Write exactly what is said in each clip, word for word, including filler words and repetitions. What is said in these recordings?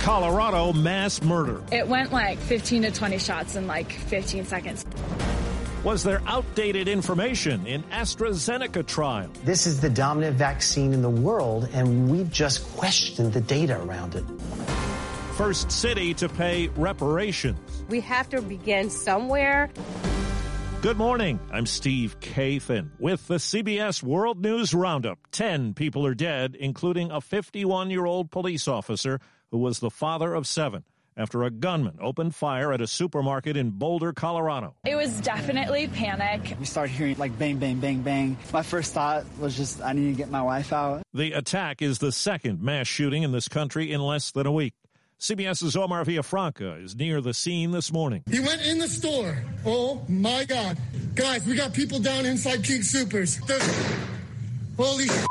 Colorado mass murder. It went like fifteen to twenty shots in like fifteen seconds. Was there outdated information in AstraZeneca trial? This is the dominant vaccine in the world, and we just questioned the data around it. First city to pay reparations. We have to begin somewhere. Good morning. I'm Steve Kathan with the C B S World News Roundup. Ten people are dead, including a fifty-one-year-old police officer who was the father of seven, after a gunman opened fire at a supermarket in Boulder, Colorado. It was definitely panic. We started hearing like bang, bang, bang, bang. My first thought was just, I need to get my wife out. The attack is the second mass shooting in this country in less than a week. CBS's Omar Villafranca is near the scene this morning. He went in the store. Oh, my God. Guys, we got people down inside King Soopers. There's... Holy shit.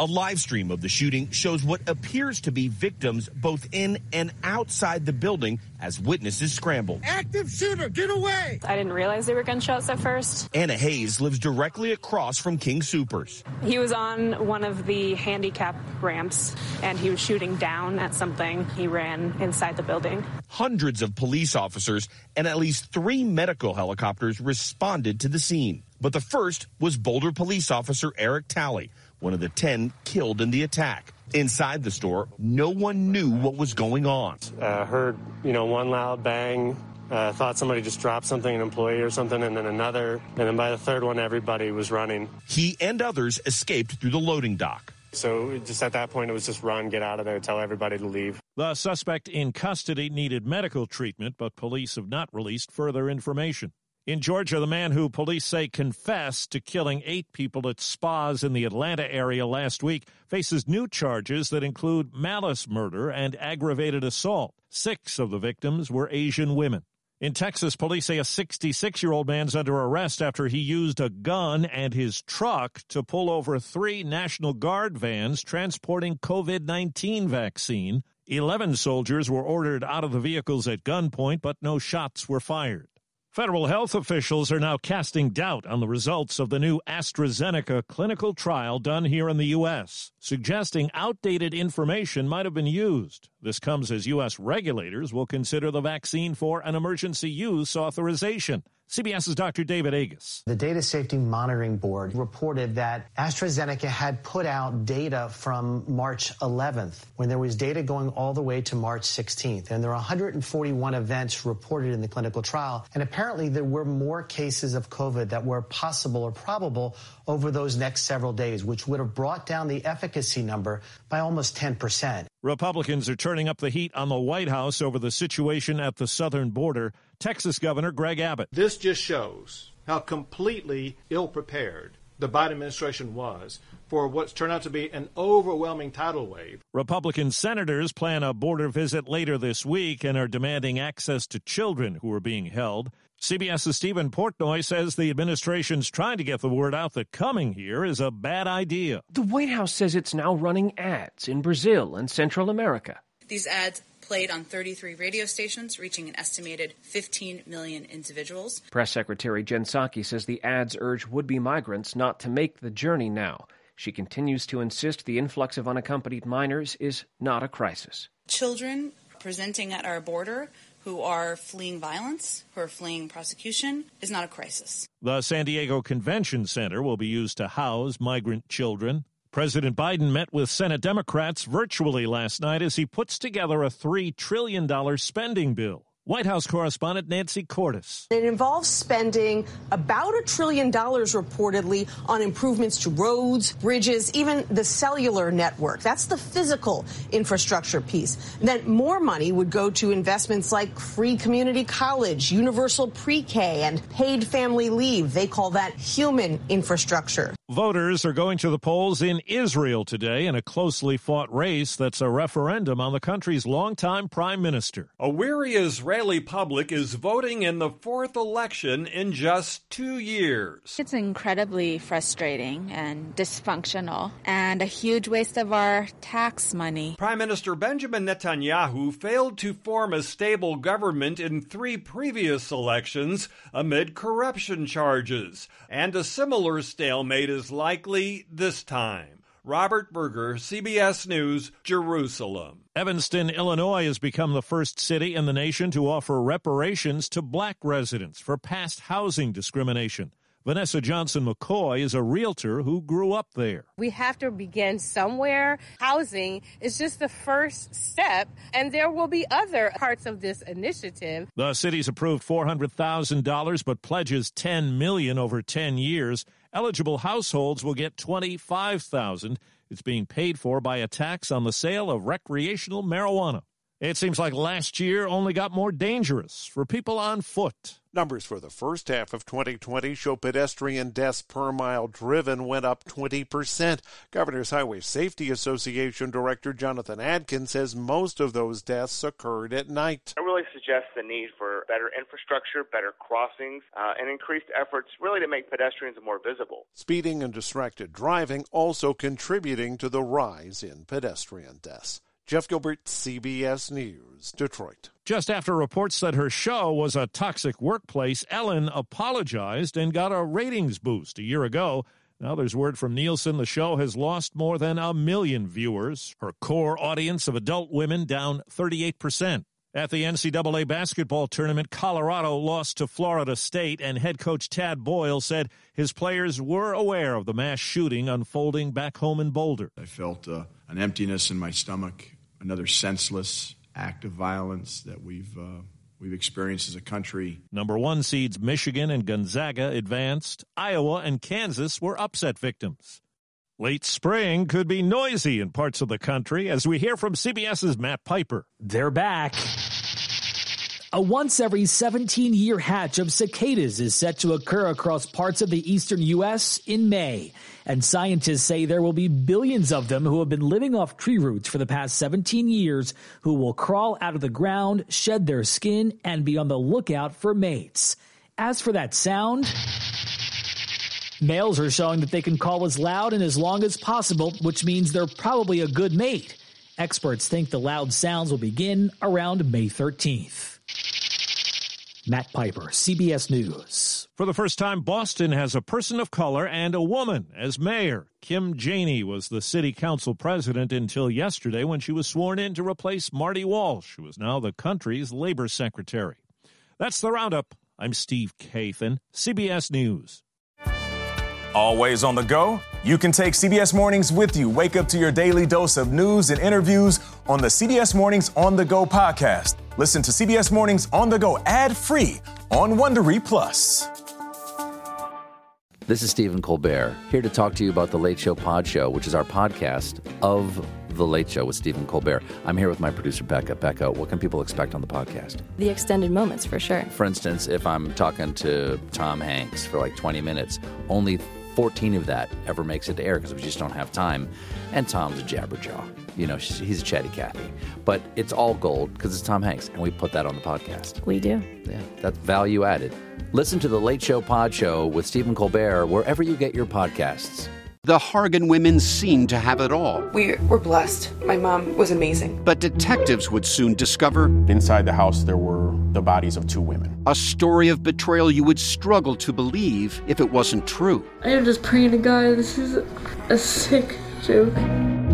A live stream of the shooting shows what appears to be victims both in and outside the building as witnesses scramble. Active shooter, get away! I didn't realize they were gunshots at first. Anna Hayes lives directly across from King Soopers. He was on one of the handicap ramps, and he was shooting down at something. He ran inside the building. Hundreds of police officers and at least three medical helicopters responded to the scene. But the first was Boulder police officer Eric Talley, one of the ten killed in the attack. Inside the store, no one knew what was going on. Uh, heard, you know, one loud bang. Uh, thought somebody just dropped something, an employee or something, and then another. And then by the third one, everybody was running. He and others escaped through the loading dock. So just at that point, it was just run, get out of there, tell everybody to leave. The suspect in custody needed medical treatment, but police have not released further information. In Georgia, the man who police say confessed to killing eight people at spas in the Atlanta area last week faces new charges that include malice murder and aggravated assault. Six of the victims were Asian women. In Texas, police say a sixty-six-year-old man's under arrest after he used a gun and his truck to pull over three National Guard vans transporting covid nineteen vaccine. Eleven soldiers were ordered out of the vehicles at gunpoint, but no shots were fired. Federal health officials are now casting doubt on the results of the new AstraZeneca clinical trial done here in the U S, suggesting outdated information might have been used. This comes as U S regulators will consider the vaccine for an emergency use authorization. CBS's Doctor David Agus. The Data Safety Monitoring Board reported that AstraZeneca had put out data from March eleventh, when there was data going all the way to March sixteenth. And there were one hundred forty-one events reported in the clinical trial. And apparently there were more cases of COVID that were possible or probable over those next several days, which would have brought down the efficacy number by almost ten percent. Republicans are turning up the heat on the White House over the situation at the southern border. Texas Governor Greg Abbott. This just shows how completely ill-prepared the Biden administration was for what's turned out to be an overwhelming tidal wave. Republican senators plan a border visit later this week and are demanding access to children who are being held. CBS's Stephen Portnoy says the administration's trying to get the word out that coming here is a bad idea. The White House says it's now running ads in Brazil and Central America. These ads played on thirty-three radio stations, reaching an estimated fifteen million individuals. Press Secretary Jen Psaki says the ads urge would-be migrants not to make the journey now. She continues to insist the influx of unaccompanied minors is not a crisis. Children presenting at our border who are fleeing violence, who are fleeing prosecution, is not a crisis. The San Diego Convention Center will be used to house migrant children. President Biden met with Senate Democrats virtually last night as he puts together a three trillion dollars spending bill. White House correspondent Nancy Cordes. It involves spending about a trillion dollars reportedly on improvements to roads, bridges, even the cellular network. That's the physical infrastructure piece. And then more money would go to investments like free community college, universal pre-K, and paid family leave. They call that human infrastructure. Voters are going to the polls in Israel today in a closely fought race that's a referendum on the country's longtime prime minister. A weary Israeli public is voting in the fourth election in just two years. It's incredibly frustrating and dysfunctional and a huge waste of our tax money. Prime Minister Benjamin Netanyahu failed to form a stable government in three previous elections amid corruption charges, and a similar stalemate is is likely this time. Robert Berger, C B S News, Jerusalem. Evanston, Illinois has become the first city in the nation to offer reparations to black residents for past housing discrimination. Vanessa Johnson-McCoy is a realtor who grew up there. We have to begin somewhere. Housing is just the first step, and there will be other parts of this initiative. The city's approved four hundred thousand dollars but pledges ten million dollars over ten years. Eligible households will get twenty-five thousand dollars. It's being paid for by a tax on the sale of recreational marijuana. It seems like last year only got more dangerous for people on foot. Numbers for the first half of twenty twenty show pedestrian deaths per mile driven went up twenty percent. Governor's Highway Safety Association Director Jonathan Adkins says most of those deaths occurred at night. It really suggests the need for better infrastructure, better crossings, uh, and increased efforts really to make pedestrians more visible. Speeding and distracted driving also contributing to the rise in pedestrian deaths. Jeff Gilbert, C B S News, Detroit. Just after reports said her show was a toxic workplace, Ellen apologized and got a ratings boost a year ago. Now there's word from Nielsen the show has lost more than a million viewers. Her core audience of adult women down thirty-eight percent. At the N C double A basketball tournament, Colorado lost to Florida State, and head coach Tad Boyle said his players were aware of the mass shooting unfolding back home in Boulder. I felt uh, an emptiness in my stomach. Another senseless act of violence that we've uh, we've experienced as a country. Number one seeds Michigan and Gonzaga advanced. Iowa and Kansas were upset victims. Late spring could be noisy in parts of the country, as we hear from CBS's Matt Piper. They're back. A once every seventeen-year hatch of cicadas is set to occur across parts of the eastern U S in May, and scientists say there will be billions of them who have been living off tree roots for the past seventeen years who will crawl out of the ground, shed their skin, and be on the lookout for mates. As for that sound, males are showing that they can call as loud and as long as possible, which means they're probably a good mate. Experts think the loud sounds will begin around May thirteenth. Matt Piper, C B S News. For the first time, Boston has a person of color and a woman as mayor. Kim Janey was the city council president until yesterday when she was sworn in to replace Marty Walsh, who is now the country's labor secretary. That's the Roundup. I'm Steve Kathan, C B S News. Always on the go? You can take C B S Mornings with you. Wake up to your daily dose of news and interviews on the C B S Mornings On The Go podcast. Listen to C B S Mornings On The Go ad-free on Wondery Plus. This is Stephen Colbert, here to talk to you about The Late Show Pod Show, which is our podcast of The Late Show with Stephen Colbert. I'm here with my producer, Becca. Becca, what can people expect on the podcast? The extended moments, for sure. For instance, if I'm talking to Tom Hanks for like twenty minutes, only fourteen of that ever makes it to air because we just don't have time. And Tom's a jabberjaw. You know, he's a chatty Cathy. But it's all gold because it's Tom Hanks, and we put that on the podcast. We do. Yeah, that's value added. Listen to The Late Show Pod Show with Stephen Colbert wherever you get your podcasts. the Hargan women seemed to have it all. We were blessed. My mom was amazing. But detectives would soon discover... Inside the house, there were the bodies of two women. A story of betrayal you would struggle to believe if it wasn't true. I am just praying to God, this is a sick joke.